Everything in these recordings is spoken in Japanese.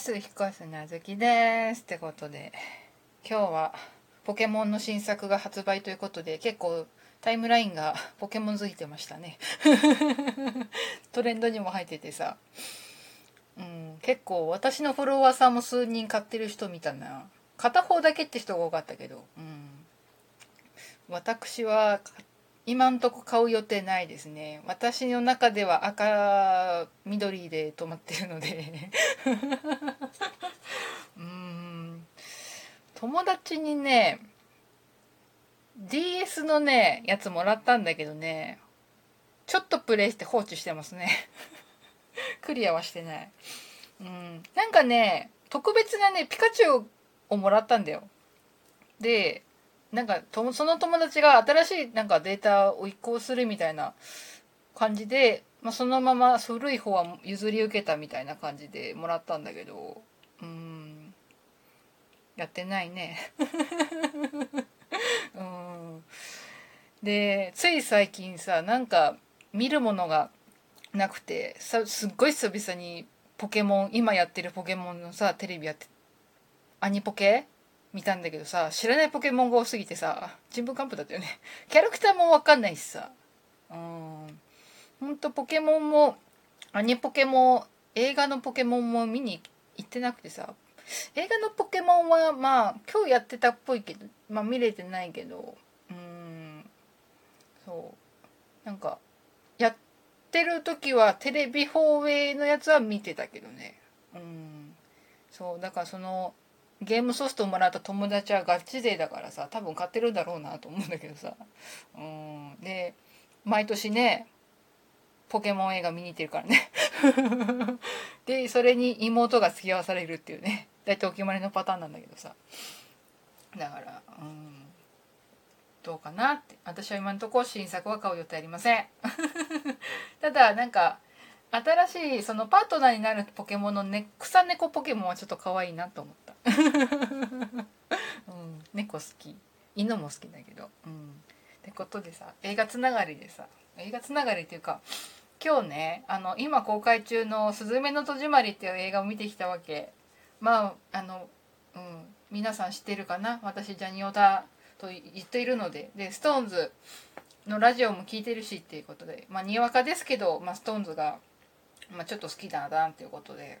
。ひこすなずきです。ってことで、今日はポケモンの新作が発売ということで、結構タイムラインがポケモン付いてましたね。トレンドにも入っててさ、結構私のフォロワーさんも数人買ってる人みたいな、片方だけって人が多かったけど、私は今んとこ買う予定ないですね。私の中では赤緑で止まってるので友達にね DS のねやつもらったんだけどね、ちょっとプレイして放置してますねクリアはしてない。なんかね特別なねピカチュウをもらったんだよ。でなんかその友達が新しいなんかデータを移行するみたいな感じで、そのまま古い方は譲り受けたみたいな感じでもらったんだけど、やってないねでつい最近さ、なんか見るものがなくてさ、すっごい久々にポケモン、今やってるポケモンのさテレビやってアニポケ見たんだけどさ、知らないポケモンが多すぎてさ、ちんぷんかんぷんだったよね。キャラクターもわかんないしさ、ほんとポケモンもアニポケも映画のポケモンも見に行ってなくてさ、映画のポケモンはまあ今日やってたっぽいけど、まあ見れてないけど、そうなんかやってる時はテレビ放映のやつは見てたけどね。そうだからそのゲームソフトをもらった友達はガチ勢だからさ、多分買ってるんだろうなと思うんだけどさ、で毎年ねポケモン映画見に行ってるからねでそれに妹が付き合わされるっていうね、大体お決まりのパターンなんだけどさ、だからどうかなって。私は今のところ新作は買う予定ありませんただなんか新しいそのパートナーになるポケモンの、ね、草猫ポケモンはちょっと可愛いなと思った猫好き、犬も好きだけど、ってことでさ、映画つながりでさ、映画つながりっていうか、今日ね今公開中の「すずめの戸締まり」っていう映画を見てきたわけ。皆さん知ってるかな。私ジャニオタと言っているので、でSixTONESのラジオも聞いてるしっていうことで、にわかですけど、SixTONESがちょっと好きだなっていうことで、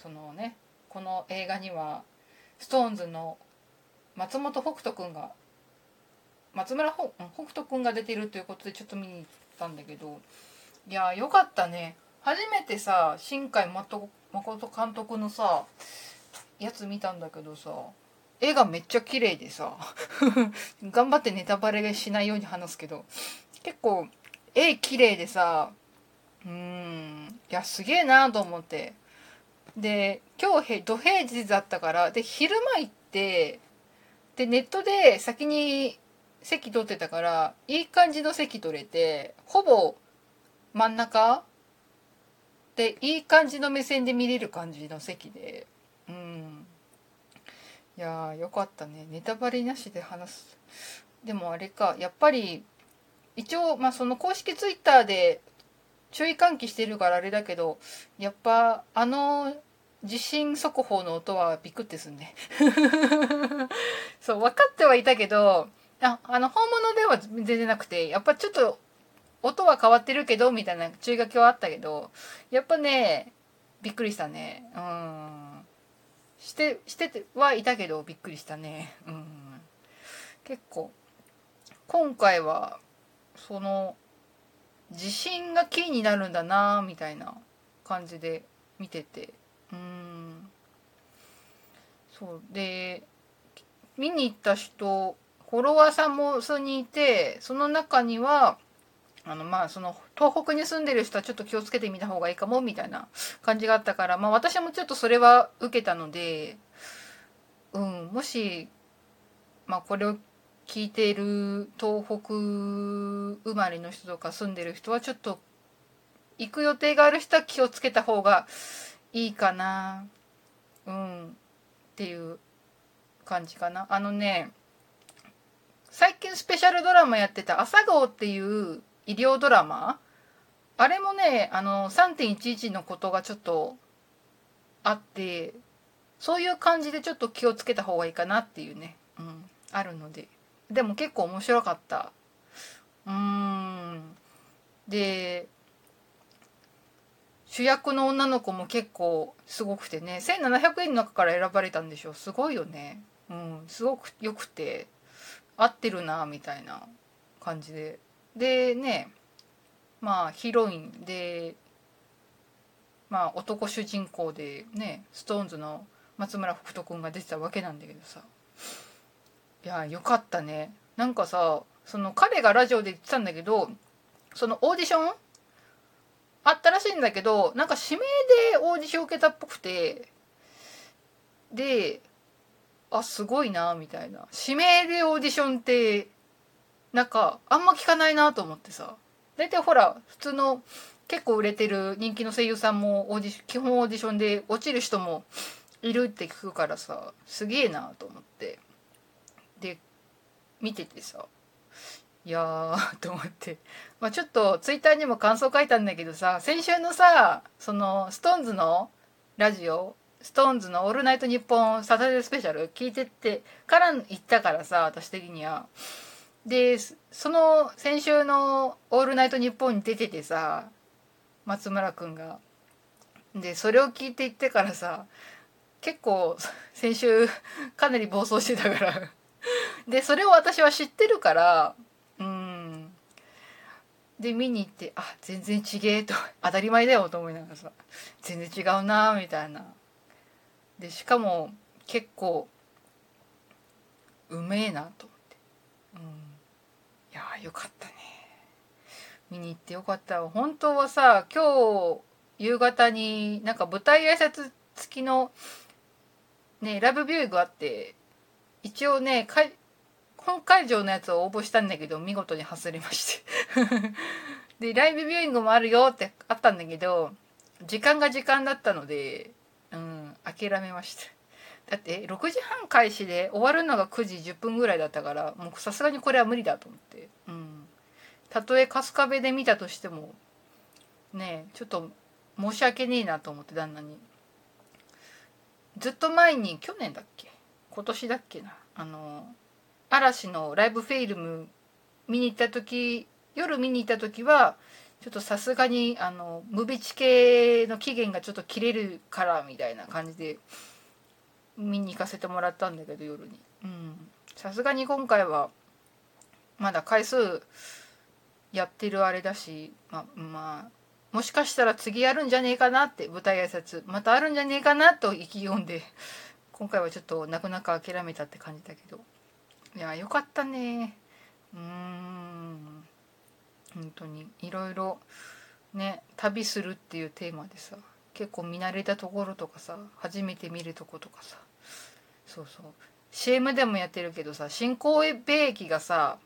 そのねこの映画にはSixTONESの松本北斗くんが松村北斗くんが出てるということでちょっと見に行ったんだけど、いやよかったね。初めてさ新海誠監督のさやつ見たんだけどさ、絵がめっちゃ綺麗でさ頑張ってネタバレしないように話すけど、結構絵綺麗でさ、いやすげえなと思って。で今日土平日だったから、で昼間行って、でネットで先に席取ってたから、いい感じの席取れて、ほぼ真ん中でいい感じの目線で見れる感じの席で、いやよかったね。ネタバレなしで話す。でもあれか、やっぱり一応その公式ツイッターで注意喚起してるからあれだけど、やっぱ地震速報の音はビクってすんねそう分かってはいたけど、本物では全然なくて、やっぱちょっと音は変わってるけどみたいな注意書きはあったけど、やっぱねびっくりしたね。してはいたけどびっくりしたね。結構今回はその地震がキーになるんだなみたいな感じで見てて、そうで見に行った人フォロワーさんも数人いて、その中にはその東北に住んでる人はちょっと気をつけてみた方がいいかもみたいな感じがあったから、私もちょっとそれは受けたので、もし、これを聞いている東北生まれの人とか住んでる人はちょっと行く予定がある人は気をつけた方がいいかな、っていう感じかな。最近スペシャルドラマやってた朝顔っていう医療ドラマ、あれもね3.11 のことがちょっとあって、そういう感じでちょっと気をつけた方がいいかなっていうね、あるので。でも結構面白かった。で、主役の女の子も結構すごくてね、1700円の中から選ばれたんでしょ。すごいよね。すごく良くて、合ってるなみたいな感じで。でね、まあヒロインで、まあ男主人公でね、SixTONES の松村北斗くんが出てたわけなんだけどさ、いやよかったね。なんかさ、その彼がラジオで言ってたんだけど、そのオーディションあったらしいんだけど、なんか指名でオーディション受けたっぽくて、で、あ、すごいなみたいな。指名でオーディションってなんかあんま聞かないなと思ってさ、大体ほら普通の結構売れてる人気の声優さんも基本オーディションで落ちる人もいるって聞くからさ、すげえなと思って、で見ててさ、いやーと思って、まあ、ちょっとツイッターにも感想書いたんだけどさ、先週のさ、そのSixTONESのラジオ、SixTONESのオールナイトニッポンサタデースペシャル聞いてってから行ったからさ、私的には。で、その先週のオールナイトニッポンに出ててさ、松村くんが。で、それを聞いて行ってからさ、結構先週かなり暴走してたから。で、それを私は知ってるから、で、見に行って、あ、全然違えと、当たり前だよと思いながらさ、全然違うなみたいな。で、しかも結構うめえなと思って、いやーよかったね。見に行ってよかった。本当はさ、今日夕方になんか舞台挨拶付きのね、ライブビューイングがあって、一応ね、本会場のやつを応募したんだけど、見事に外れまして。で、ライブビューイングもあるよってあったんだけど、時間が時間だったので、諦めました。だって、6時半開始で終わるのが9時10分ぐらいだったから、もうさすがにこれは無理だと思って。たとえ春日部で見たとしても、ねえ、ちょっと申し訳ねえなと思って、旦那に。ずっと前に、去年だっけ？今年だっけな。嵐のライブフィルム見に行った時、夜見に行った時はちょっとさすがにムビチ系の期限がちょっと切れるからみたいな感じで見に行かせてもらったんだけど、夜に。さすがに今回はまだ回数やってるあれだし、まあもしかしたら次やるんじゃねえかなって、舞台挨拶またあるんじゃねえかなと意気込んで、今回はちょっと泣く泣く諦めたって感じだけど。いやよかったね。本当にいろいろね、旅するっていうテーマでさ、結構見慣れたところとかさ、初めて見るとことかさ、そうそう、 CM でもやってるけどさ、新神戸駅がさ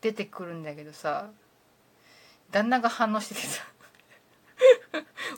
出てくるんだけどさ、旦那が反応しててさ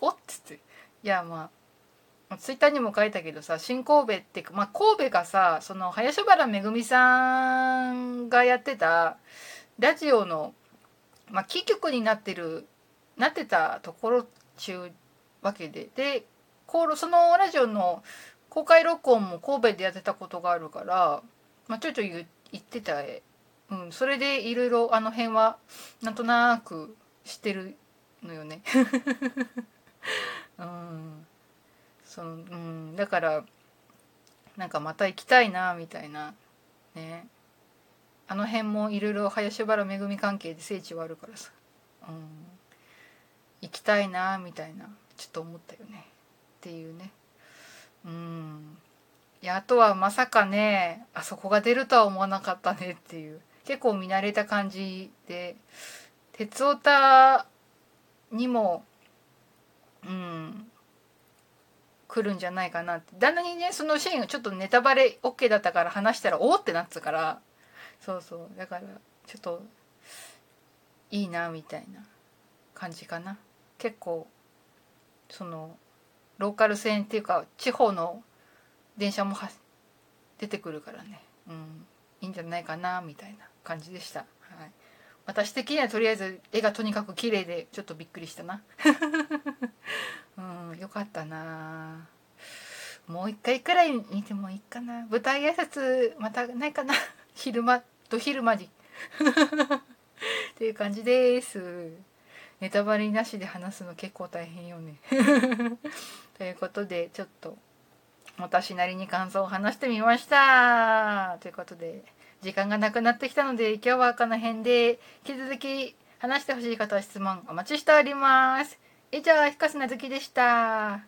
おっつって、いやまあツイッターにも書いたけどさ、新神戸って、まあ、神戸がさ、その林原めぐみさんがやってたラジオの、まあ、キー局になってたところちゅうわけで、で、そのラジオの公開録音も神戸でやってたことがあるから、まあ、ちょいちょい言ってた、それでいろいろあの辺はなんとなくしてるのよね。だからなんかまた行きたいなみたいなね、あの辺もいろいろ林原めぐみ関係で聖地はあるからさ、行きたいなみたいなちょっと思ったよねっていうね。いや、あとはまさかね、あそこが出るとは思わなかったねっていう、結構見慣れた感じで、鉄オタにも来るんじゃないかなって。旦那にね、そのシーンがちょっとネタバレ OK だったから話したらおーってなってたから、そうそう、だからちょっといいなみたいな感じかな。結構そのローカル線っていうか地方の電車も出てくるからね、いいんじゃないかなみたいな感じでした。はい、私的にはとりあえず絵がとにかく綺麗でちょっとびっくりしたな。よかったな。もう一回くらい見てもいいかな。舞台挨拶またないかな。昼間と昼間にっていう感じです。ネタバレなしで話すの結構大変よねということで、ちょっと私なりに感想を話してみましたということで、時間がなくなってきたので今日はこの辺で、引き続き話してほしい方は質問お待ちしております。以上、ひこすなずきでした。